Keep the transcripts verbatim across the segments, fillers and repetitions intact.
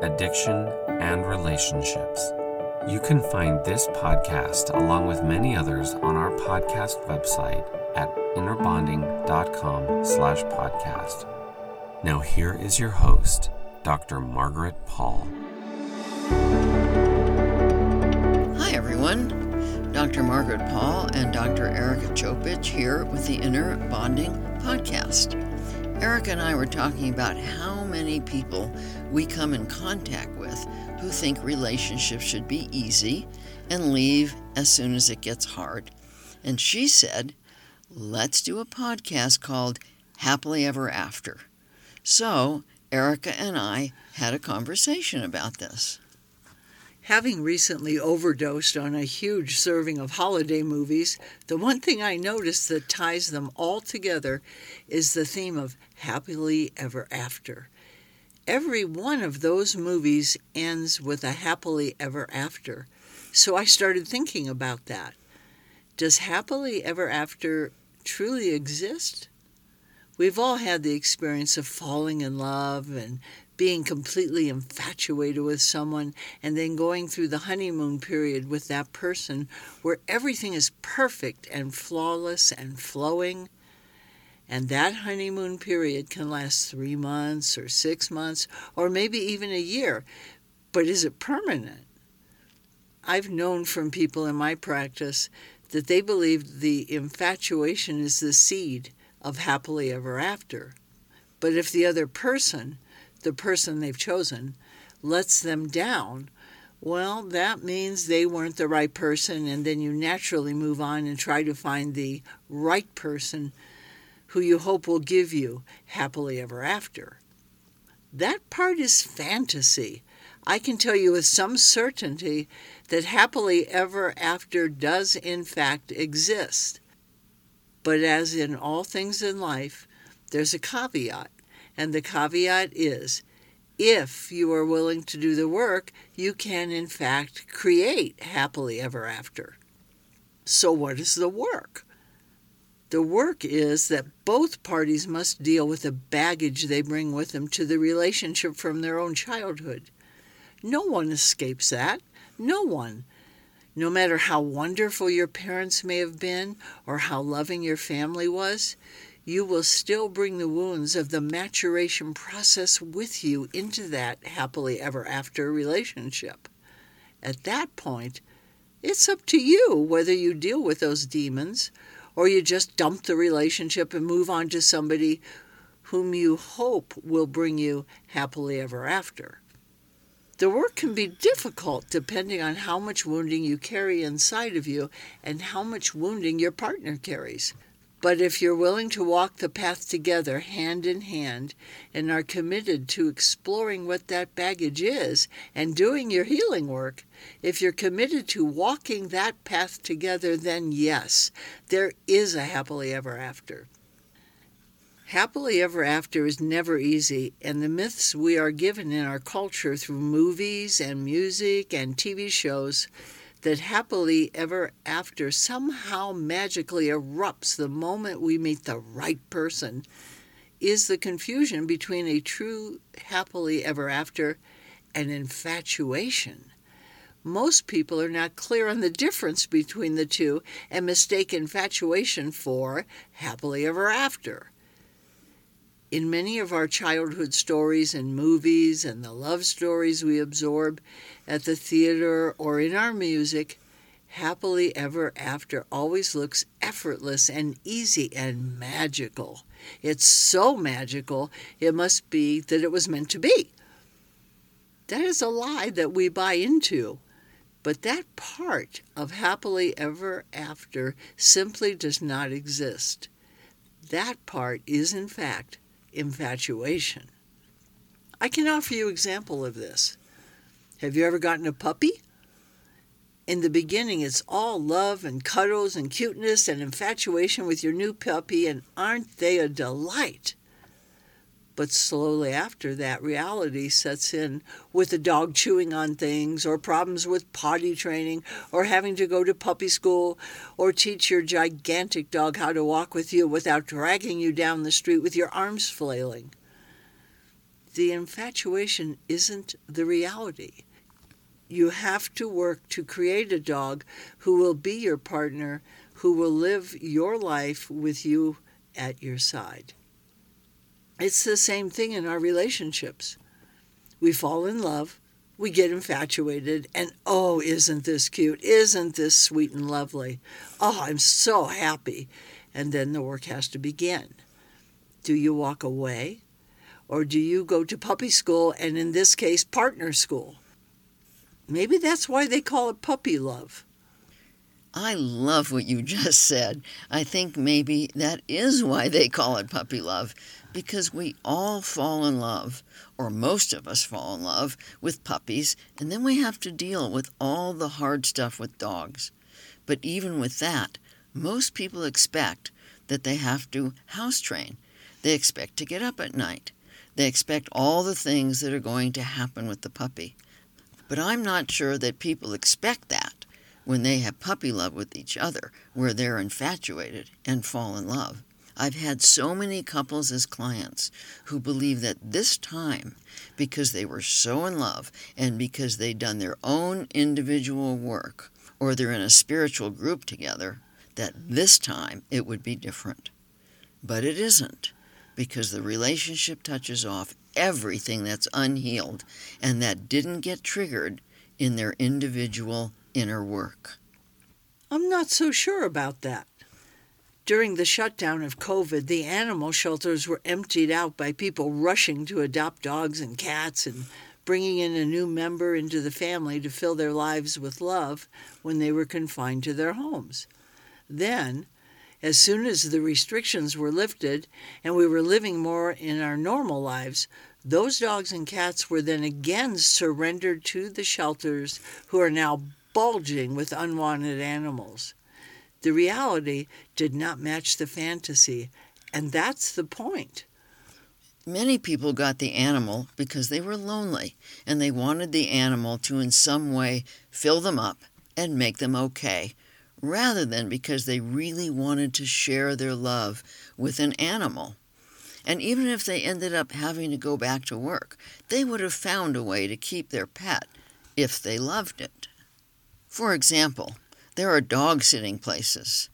addiction, and relationships. You can find this podcast along with many others on our podcast website at innerbonding.com slash podcast. Now here is your host, Doctor Margaret Paul. Hi everyone, Doctor Margaret Paul and Doctor Erica Chopich here with the Inner Bonding Podcast. Erica and I were talking about how many people we come in contact with who think relationships should be easy and leave as soon as it gets hard. And she said, let's do a podcast called Happily Ever After. So Erica and I had a conversation about this. Having recently overdosed on a huge serving of holiday movies, the one thing I noticed that ties them all together is the theme of happily ever after. Every one of those movies ends with a happily ever after. So I started thinking about that. Does happily ever after truly exist? We've all had the experience of falling in love and being completely infatuated with someone and then going through the honeymoon period with that person where everything is perfect and flawless and flowing. And that honeymoon period can last three months or six months or maybe even a year. But is it permanent? I've known from people in my practice that they believe the infatuation is the seed of happily ever after. But if the other person the person they've chosen, lets them down, well, that means they weren't the right person, and then you naturally move on and try to find the right person who you hope will give you happily ever after. That part is fantasy. I can tell you with some certainty that happily ever after does in fact exist. But as in all things in life, there's a caveat. And the caveat is, if you are willing to do the work, you can, in fact, create happily ever after. So what is the work? The work is that both parties must deal with the baggage they bring with them to the relationship from their own childhood. No one escapes that. No one. No matter how wonderful your parents may have been or how loving your family was, you will still bring the wounds of the maturation process with you into that happily ever after relationship. At that point, it's up to you whether you deal with those demons or you just dump the relationship and move on to somebody whom you hope will bring you happily ever after. The work can be difficult depending on how much wounding you carry inside of you and how much wounding your partner carries. But if you're willing to walk the path together hand in hand and are committed to exploring what that baggage is and doing your healing work, if you're committed to walking that path together, then yes, there is a happily ever after. Happily ever after is never easy, and the myths we are given in our culture through movies and music and T V shows that happily ever after somehow magically erupts the moment we meet the right person is the confusion between a true happily ever after and infatuation. Most people are not clear on the difference between the two and mistake infatuation for happily ever after. In many of our childhood stories and movies and the love stories we absorb at the theater or in our music, happily ever after always looks effortless and easy and magical. It's so magical, it must be that it was meant to be. That is a lie that we buy into. But that part of happily ever after simply does not exist. That part is, in fact, infatuation. I can offer you an example of this. Have you ever gotten a puppy? In the beginning, it's all love and cuddles and cuteness and infatuation with your new puppy, and aren't they a delight? But slowly after that, reality sets in with the dog chewing on things or problems with potty training or having to go to puppy school or teach your gigantic dog how to walk with you without dragging you down the street with your arms flailing. The infatuation isn't the reality. You have to work to create a dog who will be your partner, who will live your life with you at your side. It's the same thing in our relationships. We fall in love, we get infatuated, and oh, isn't this cute? Isn't this sweet and lovely? Oh, I'm so happy. And then the work has to begin. Do you walk away? Or do you go to puppy school, and in this case, partner school? Maybe that's why they call it puppy love. I love what you just said. I think maybe that is why they call it puppy love, because we all fall in love, or most of us fall in love, with puppies, and then we have to deal with all the hard stuff with dogs. But even with that, most people expect that they have to house train. They expect to get up at night. They expect all the things that are going to happen with the puppy. But I'm not sure that people expect that when they have puppy love with each other, where they're infatuated and fall in love. I've had so many couples as clients who believe that this time, because they were so in love and because they'd done their own individual work, or they're in a spiritual group together, that this time it would be different. But it isn't, because the relationship touches off everything that's unhealed and that didn't get triggered in their individual inner work. I'm not so sure about that. During the shutdown of COVID, the animal shelters were emptied out by people rushing to adopt dogs and cats and bringing in a new member into the family to fill their lives with love when they were confined to their homes. Then, as soon as the restrictions were lifted and we were living more in our normal lives, those dogs and cats were then again surrendered to the shelters, who are now bulging with unwanted animals. The reality did not match the fantasy, and that's the point. Many people got the animal because they were lonely, and they wanted the animal to in some way fill them up and make them okay, rather than because they really wanted to share their love with an animal. And even if they ended up having to go back to work, they would have found a way to keep their pet if they loved it. For example, there are dog-sitting places.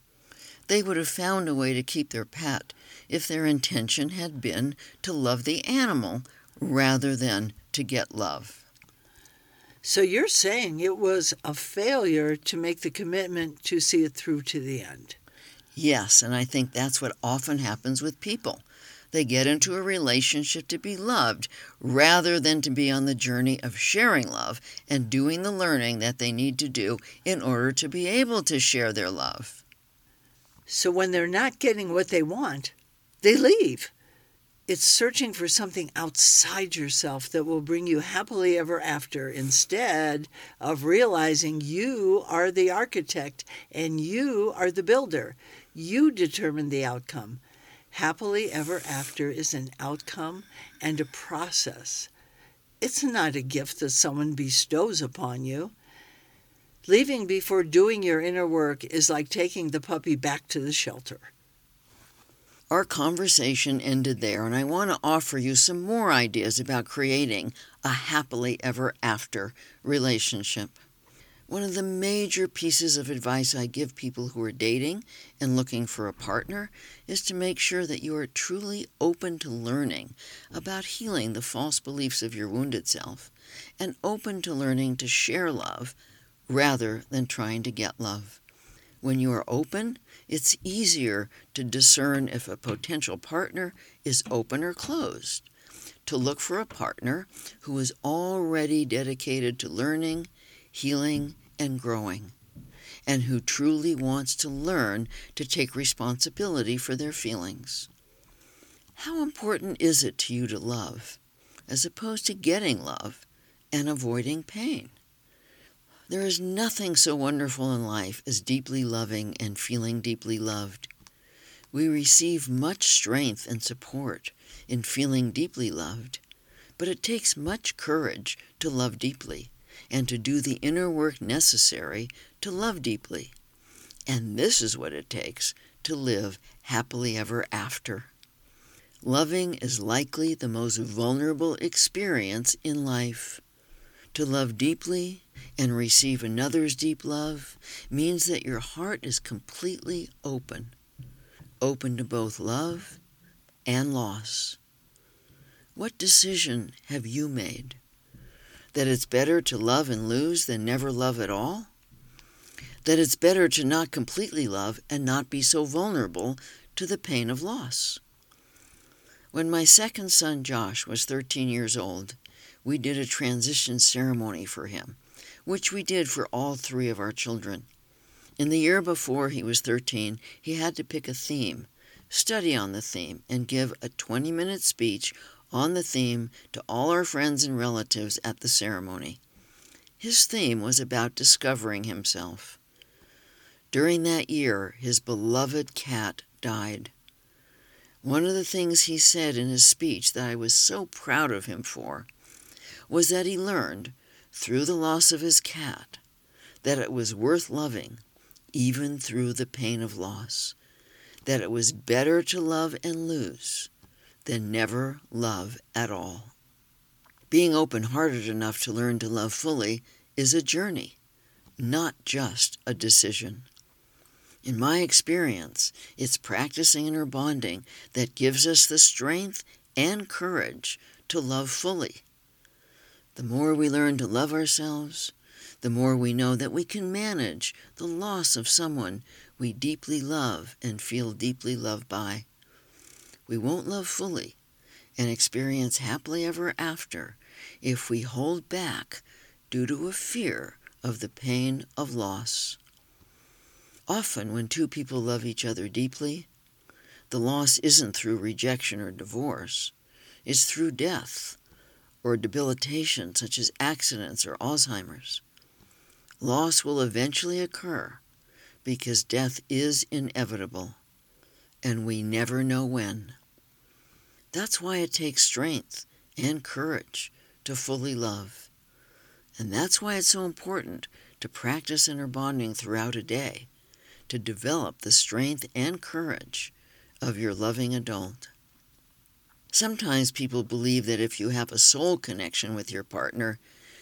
They would have found a way to keep their pet if their intention had been to love the animal rather than to get love. So you're saying it was a failure to make the commitment to see it through to the end. Yes, and I think that's what often happens with people. They get into a relationship to be loved rather than to be on the journey of sharing love and doing the learning that they need to do in order to be able to share their love. So when they're not getting what they want, they leave. It's searching for something outside yourself that will bring you happily ever after, instead of realizing you are the architect and you are the builder. You determine the outcome. Happily ever after is an outcome and a process. It's not a gift that someone bestows upon you. Leaving before doing your inner work is like taking the puppy back to the shelter. Our conversation ended there, and I want to offer you some more ideas about creating a happily ever after relationship. One of the major pieces of advice I give people who are dating and looking for a partner is to make sure that you are truly open to learning about healing the false beliefs of your wounded self and open to learning to share love rather than trying to get love. When you are open, it's easier to discern if a potential partner is open or closed, to look for a partner who is already dedicated to learning, healing, and growing, and who truly wants to learn to take responsibility for their feelings. How important is it to you to love, as opposed to getting love and avoiding pain? There is nothing so wonderful in life as deeply loving and feeling deeply loved. We receive much strength and support in feeling deeply loved, but it takes much courage to love deeply, and to do the inner work necessary to love deeply. And this is what it takes to live happily ever after. Loving is likely the most vulnerable experience in life. To love deeply and receive another's deep love means that your heart is completely open, open to both love and loss. What decision have you made? That it's better to love and lose than never love at all? That it's better to not completely love and not be so vulnerable to the pain of loss? When my second son, Josh, was thirteen years old, we did a transition ceremony for him, which we did for all three of our children. In the year before he was thirteen, he had to pick a theme, study on the theme, and give a twenty-minute speech on the theme to all our friends and relatives at the ceremony. His theme was about discovering himself. During that year, his beloved cat died. One of the things he said in his speech that I was so proud of him for was that he learned, through the loss of his cat, that it was worth loving, even through the pain of loss, that it was better to love and lose than never love at all. Being open-hearted enough to learn to love fully is a journey, not just a decision. In my experience, it's practicing inner bonding that gives us the strength and courage to love fully. The more we learn to love ourselves, the more we know that we can manage the loss of someone we deeply love and feel deeply loved by. We won't love fully and experience happily ever after if we hold back due to a fear of the pain of loss. Often when two people love each other deeply, the loss isn't through rejection or divorce. It's through death or debilitation such as accidents or Alzheimer's. Loss will eventually occur because death is inevitable, and we never know when. That's why it takes strength and courage to fully love. And that's why it's so important to practice inner bonding throughout a day, to develop the strength and courage of your loving adult. Sometimes people believe that if you have a soul connection with your partner,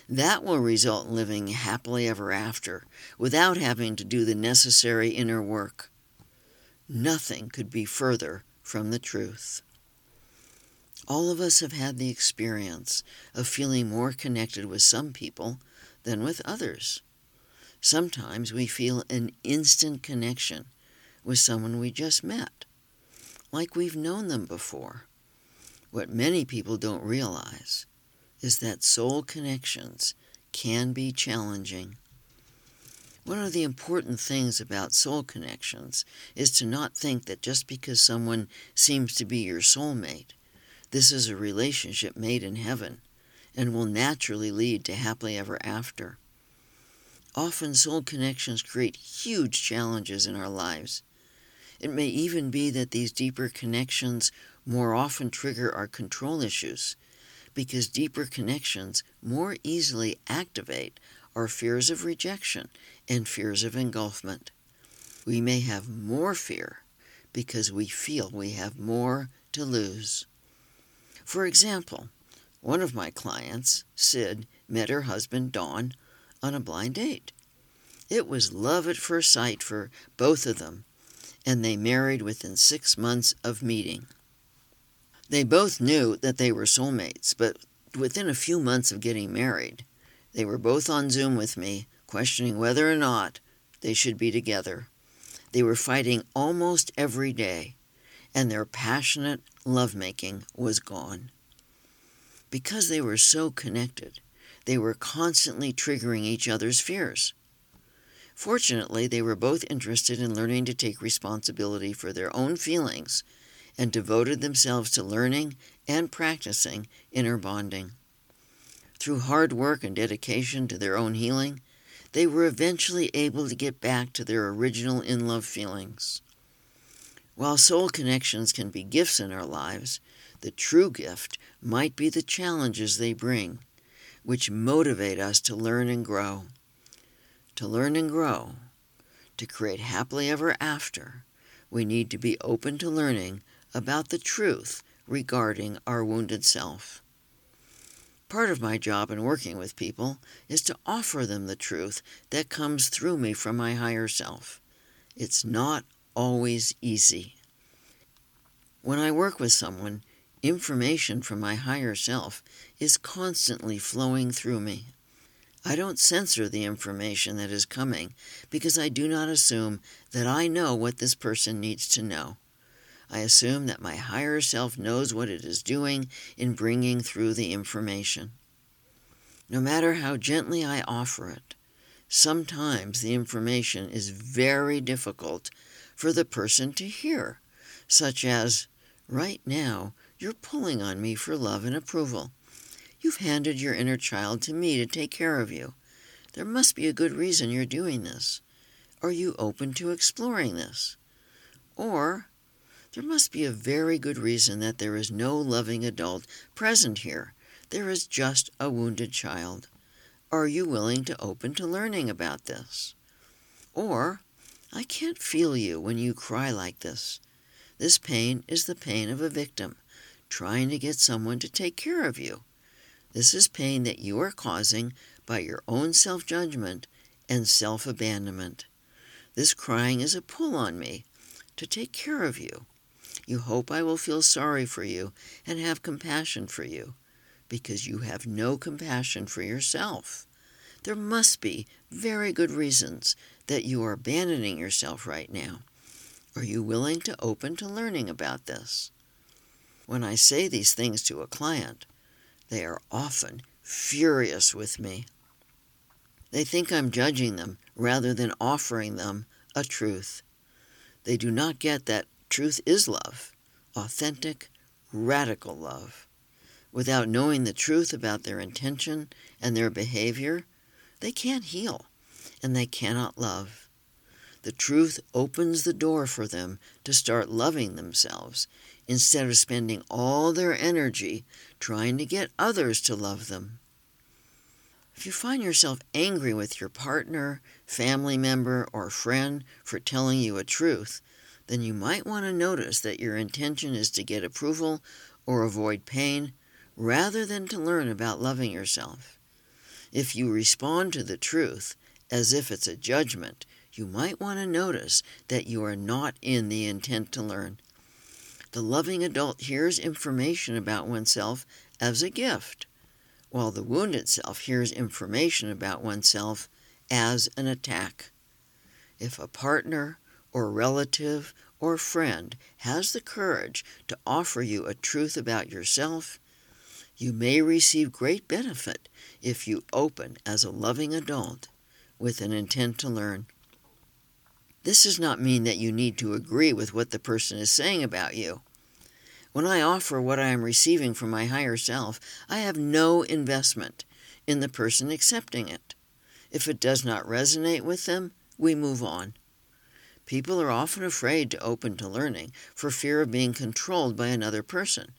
that will result in living happily ever after without having to do the necessary inner work. Nothing could be further from the truth. All of us have had the experience of feeling more connected with some people than with others. Sometimes we feel an instant connection with someone we just met, like we've known them before. What many people don't realize is that soul connections can be challenging. One of the important things about soul connections is to not think that just because someone seems to be your soulmate, this is a relationship made in heaven and will naturally lead to happily ever after. Often soul connections create huge challenges in our lives. It may even be that these deeper connections more often trigger our control issues because deeper connections more easily activate our fears of rejection and fears of engulfment. We may have more fear because we feel we have more to lose. For example, one of my clients, Sid, met her husband, Dawn, on a blind date. It was love at first sight for both of them, and they married within six months of meeting. They both knew that they were soulmates, but within a few months of getting married, they were both on Zoom with me, questioning whether or not they should be together. They were fighting almost every day, and their passionate lovemaking was gone. Because they were so connected, they were constantly triggering each other's fears. Fortunately, they were both interested in learning to take responsibility for their own feelings and devoted themselves to learning and practicing inner bonding. Through hard work and dedication to their own healing, they were eventually able to get back to their original in-love feelings. While soul connections can be gifts in our lives, the true gift might be the challenges they bring, which motivate us to learn and grow. To learn and grow, to create happily ever after, we need to be open to learning about the truth regarding our wounded self. Part of my job in working with people is to offer them the truth that comes through me from my higher self. It's not always easy. When I work with someone, information from my higher self is constantly flowing through me. I don't censor the information that is coming because I do not assume that I know what this person needs to know. I assume that my higher self knows what it is doing in bringing through the information. No matter how gently I offer it, sometimes the information is very difficult for the person to hear, such as, "Right now, you're pulling on me for love and approval. You've handed your inner child to me to take care of you. There must be a good reason you're doing this. Are you open to exploring this?" Or, "There must be a very good reason that there is no loving adult present here. There is just a wounded child. Are you willing to open to learning about this?" Or, "I can't feel you when you cry like this. This pain is the pain of a victim trying to get someone to take care of you. This is pain that you are causing by your own self-judgment and self-abandonment. This crying is a pull on me to take care of you. You hope I will feel sorry for you and have compassion for you, because you have no compassion for yourself. There must be very good reasons that you are abandoning yourself right now. Are you willing to open to learning about this?" When I say these things to a client, they are often furious with me. They think I'm judging them rather than offering them a truth. They do not get that truth is love, authentic, radical love. Without knowing the truth about their intention and their behavior, they can't heal and they cannot love. The truth opens the door for them to start loving themselves instead of spending all their energy trying to get others to love them. If you find yourself angry with your partner, family member, or friend for telling you a truth, then you might want to notice that your intention is to get approval or avoid pain rather than to learn about loving yourself. If you respond to the truth as if it's a judgment, you might want to notice that you are not in the intent to learn. The loving adult hears information about oneself as a gift, while the wounded self hears information about oneself as an attack. If a partner or relative or friend has the courage to offer you a truth about yourself, you may receive great benefit if you open as a loving adult with an intent to learn. This does not mean that you need to agree with what the person is saying about you. When I offer what I am receiving from my higher self, I have no investment in the person accepting it. If it does not resonate with them, we move on. People are often afraid to open to learning for fear of being controlled by another person.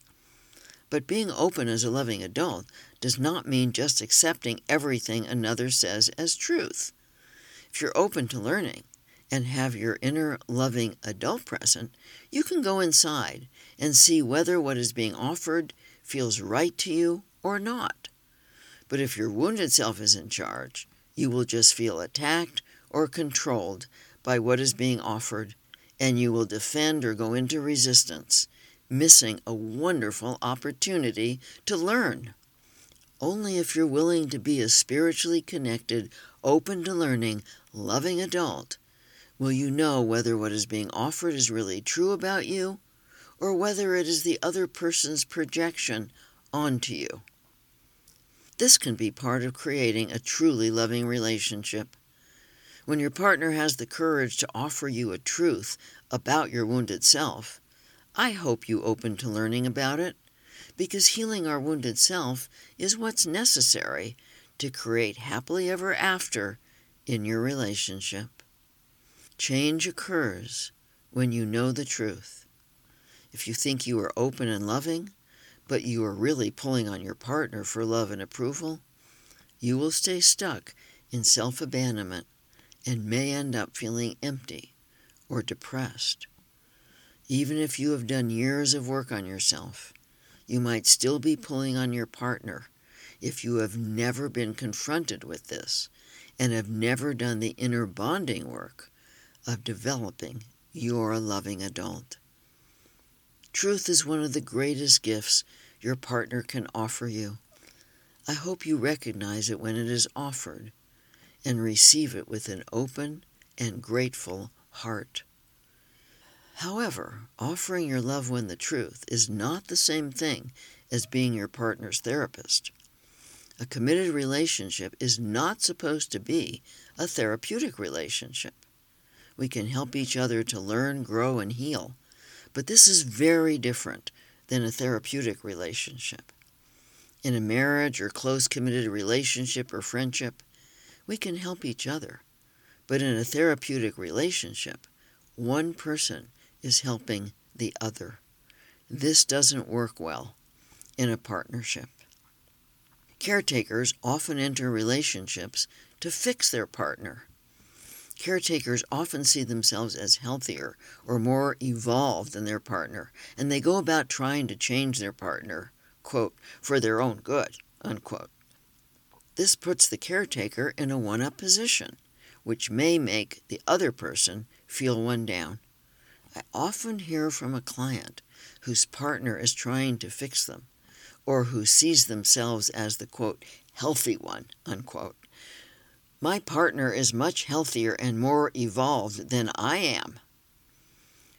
But being open as a loving adult does not mean just accepting everything another says as truth. If you're open to learning and have your inner loving adult present, you can go inside and see whether what is being offered feels right to you or not. But if your wounded self is in charge, you will just feel attacked or controlled by what is being offered, and you will defend or go into resistance, missing a wonderful opportunity to learn. Only if you're willing to be a spiritually connected, open to learning, loving adult will you know whether what is being offered is really true about you or whether it is the other person's projection onto you. This can be part of creating a truly loving relationship. When your partner has the courage to offer you a truth about your wounded self, I hope you open to learning about it, because healing our wounded self is what's necessary to create happily ever after in your relationship. Change occurs when you know the truth. If you think you are open and loving, but you are really pulling on your partner for love and approval, you will stay stuck in self-abandonment and may end up feeling empty or depressed. Even if you have done years of work on yourself, you might still be pulling on your partner if you have never been confronted with this and have never done the inner bonding work of developing your loving adult. Truth is one of the greatest gifts your partner can offer you. I hope you recognize it when it is offered and receive it with an open and grateful heart. However, offering your loved one the truth is not the same thing as being your partner's therapist. A committed relationship is not supposed to be a therapeutic relationship. We can help each other to learn, grow, and heal, but this is very different than a therapeutic relationship. In a marriage or close committed relationship or friendship, we can help each other, but in a therapeutic relationship, one person is helping the other. This doesn't work well in a partnership. Caretakers often enter relationships to fix their partner. Caretakers often see themselves as healthier or more evolved than their partner, and they go about trying to change their partner, quote, for their own good, unquote. This puts the caretaker in a one-up position, which may make the other person feel one down. I often hear from a client whose partner is trying to fix them, or who sees themselves as the, quote, healthy one, unquote. My partner is much healthier and more evolved than I am.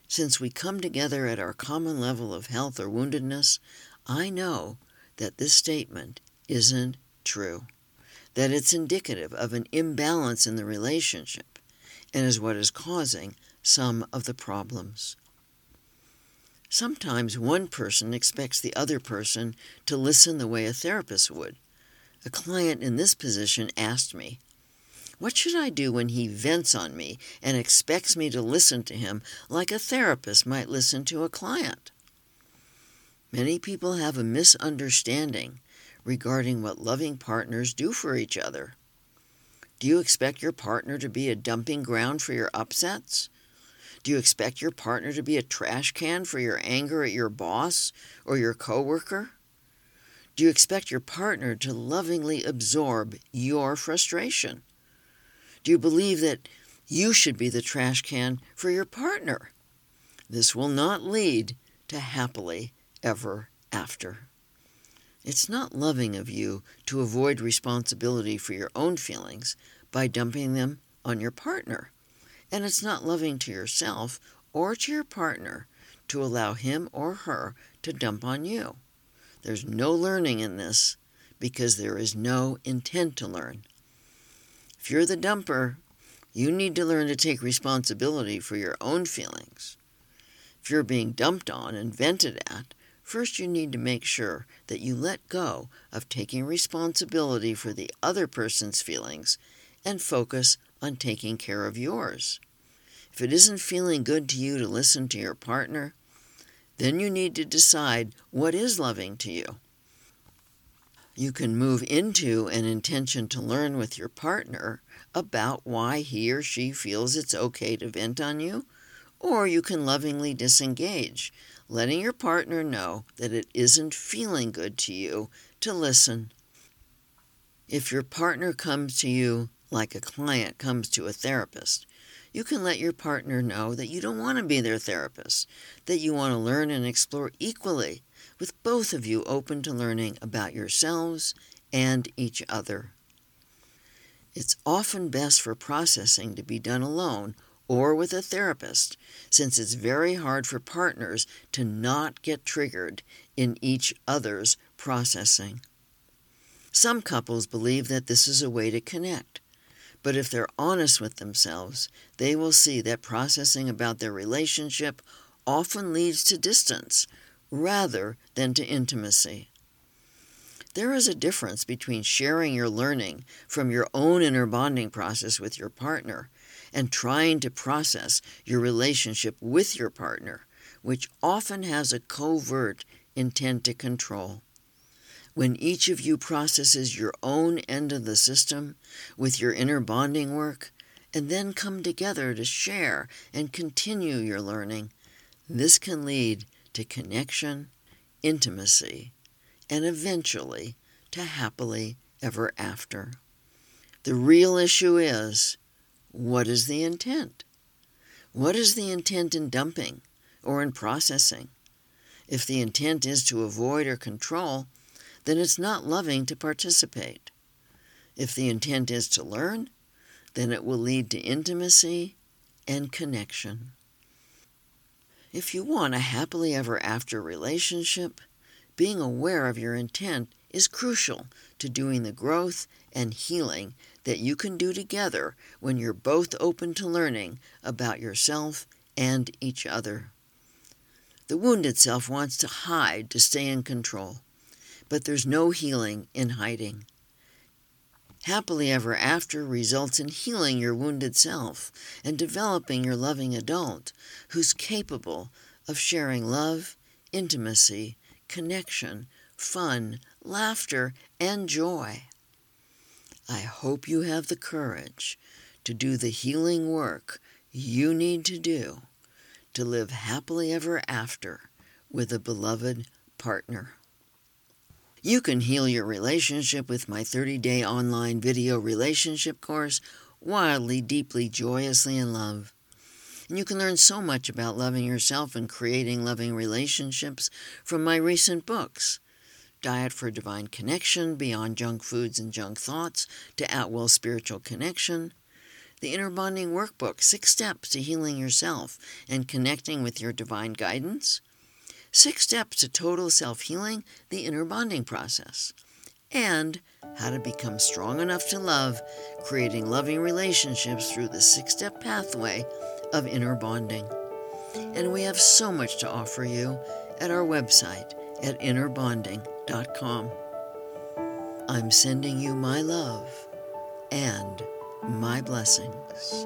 Since we come together at our common level of health or woundedness, I know that this statement isn't true, that it's indicative of an imbalance in the relationship and is what is causing some of the problems. Sometimes one person expects the other person to listen the way a therapist would. A client in this position asked me, "What should I do when he vents on me and expects me to listen to him like a therapist might listen to a client?" Many people have a misunderstanding regarding what loving partners do for each other. Do you expect your partner to be a dumping ground for your upsets? Do you expect your partner to be a trash can for your anger at your boss or your coworker? Do you expect your partner to lovingly absorb your frustration? Do you believe that you should be the trash can for your partner? This will not lead to happily ever after. It's not loving of you to avoid responsibility for your own feelings by dumping them on your partner. And it's not loving to yourself or to your partner to allow him or her to dump on you. There's no learning in this because there is no intent to learn. If you're the dumper, you need to learn to take responsibility for your own feelings. If you're being dumped on and vented at, first, you need to make sure that you let go of taking responsibility for the other person's feelings and focus on taking care of yours. If it isn't feeling good to you to listen to your partner, then you need to decide what is loving to you. you can move into an intention to learn with your partner about why he or she feels it's okay to vent on you, or you can lovingly disengage, letting your partner know that it isn't feeling good to you to listen. If your partner comes to you like a client comes to a therapist, you can let your partner know that you don't want to be their therapist, that you want to learn and explore equally, with both of you open to learning about yourselves and each other. It's often best for processing to be done alone or with a therapist, since it's very hard for partners to not get triggered in each other's processing. Some couples believe that this is a way to connect, but if they're honest with themselves, they will see that processing about their relationship often leads to distance rather than to intimacy. There is a difference between sharing your learning from your own inner bonding process with your partner and trying to process your relationship with your partner, which often has a covert intent to control. When each of you processes your own end of the system with your inner bonding work and then come together to share and continue your learning, this can lead to connection, intimacy, and eventually to happily ever after. The real issue is, what is the intent? What is the intent in dumping or in processing? If the intent is to avoid or control, then it's not loving to participate. If the intent is to learn, then it will lead to intimacy and connection. If you want a happily ever after relationship, being aware of your intent is crucial to doing the growth and healing that you can do together when you're both open to learning about yourself and each other. The wounded self wants to hide to stay in control, but there's no healing in hiding. Happily ever after results in healing your wounded self and developing your loving adult who's capable of sharing love, intimacy, connection, fun, laughter, and joy. I hope you have the courage to do the healing work you need to do to live happily ever after with a beloved partner. You can heal your relationship with my thirty-day online video relationship course, Wildly, Deeply, Joyously in Love. And you can learn so much about loving yourself and creating loving relationships from my recent books, Diet for Divine Connection, Beyond Junk Foods and Junk Thoughts to At-Will Spiritual Connection, the Inner Bonding Workbook, Six Steps to Healing Yourself and Connecting with Your Divine Guidance, Six Steps to Total Self-Healing, the Inner Bonding Process, and How to Become Strong Enough to Love, Creating Loving Relationships Through the Six-Step Pathway of Inner Bonding. And we have so much to offer you at our website at inner bonding dot com. I'm sending you my love and my blessings.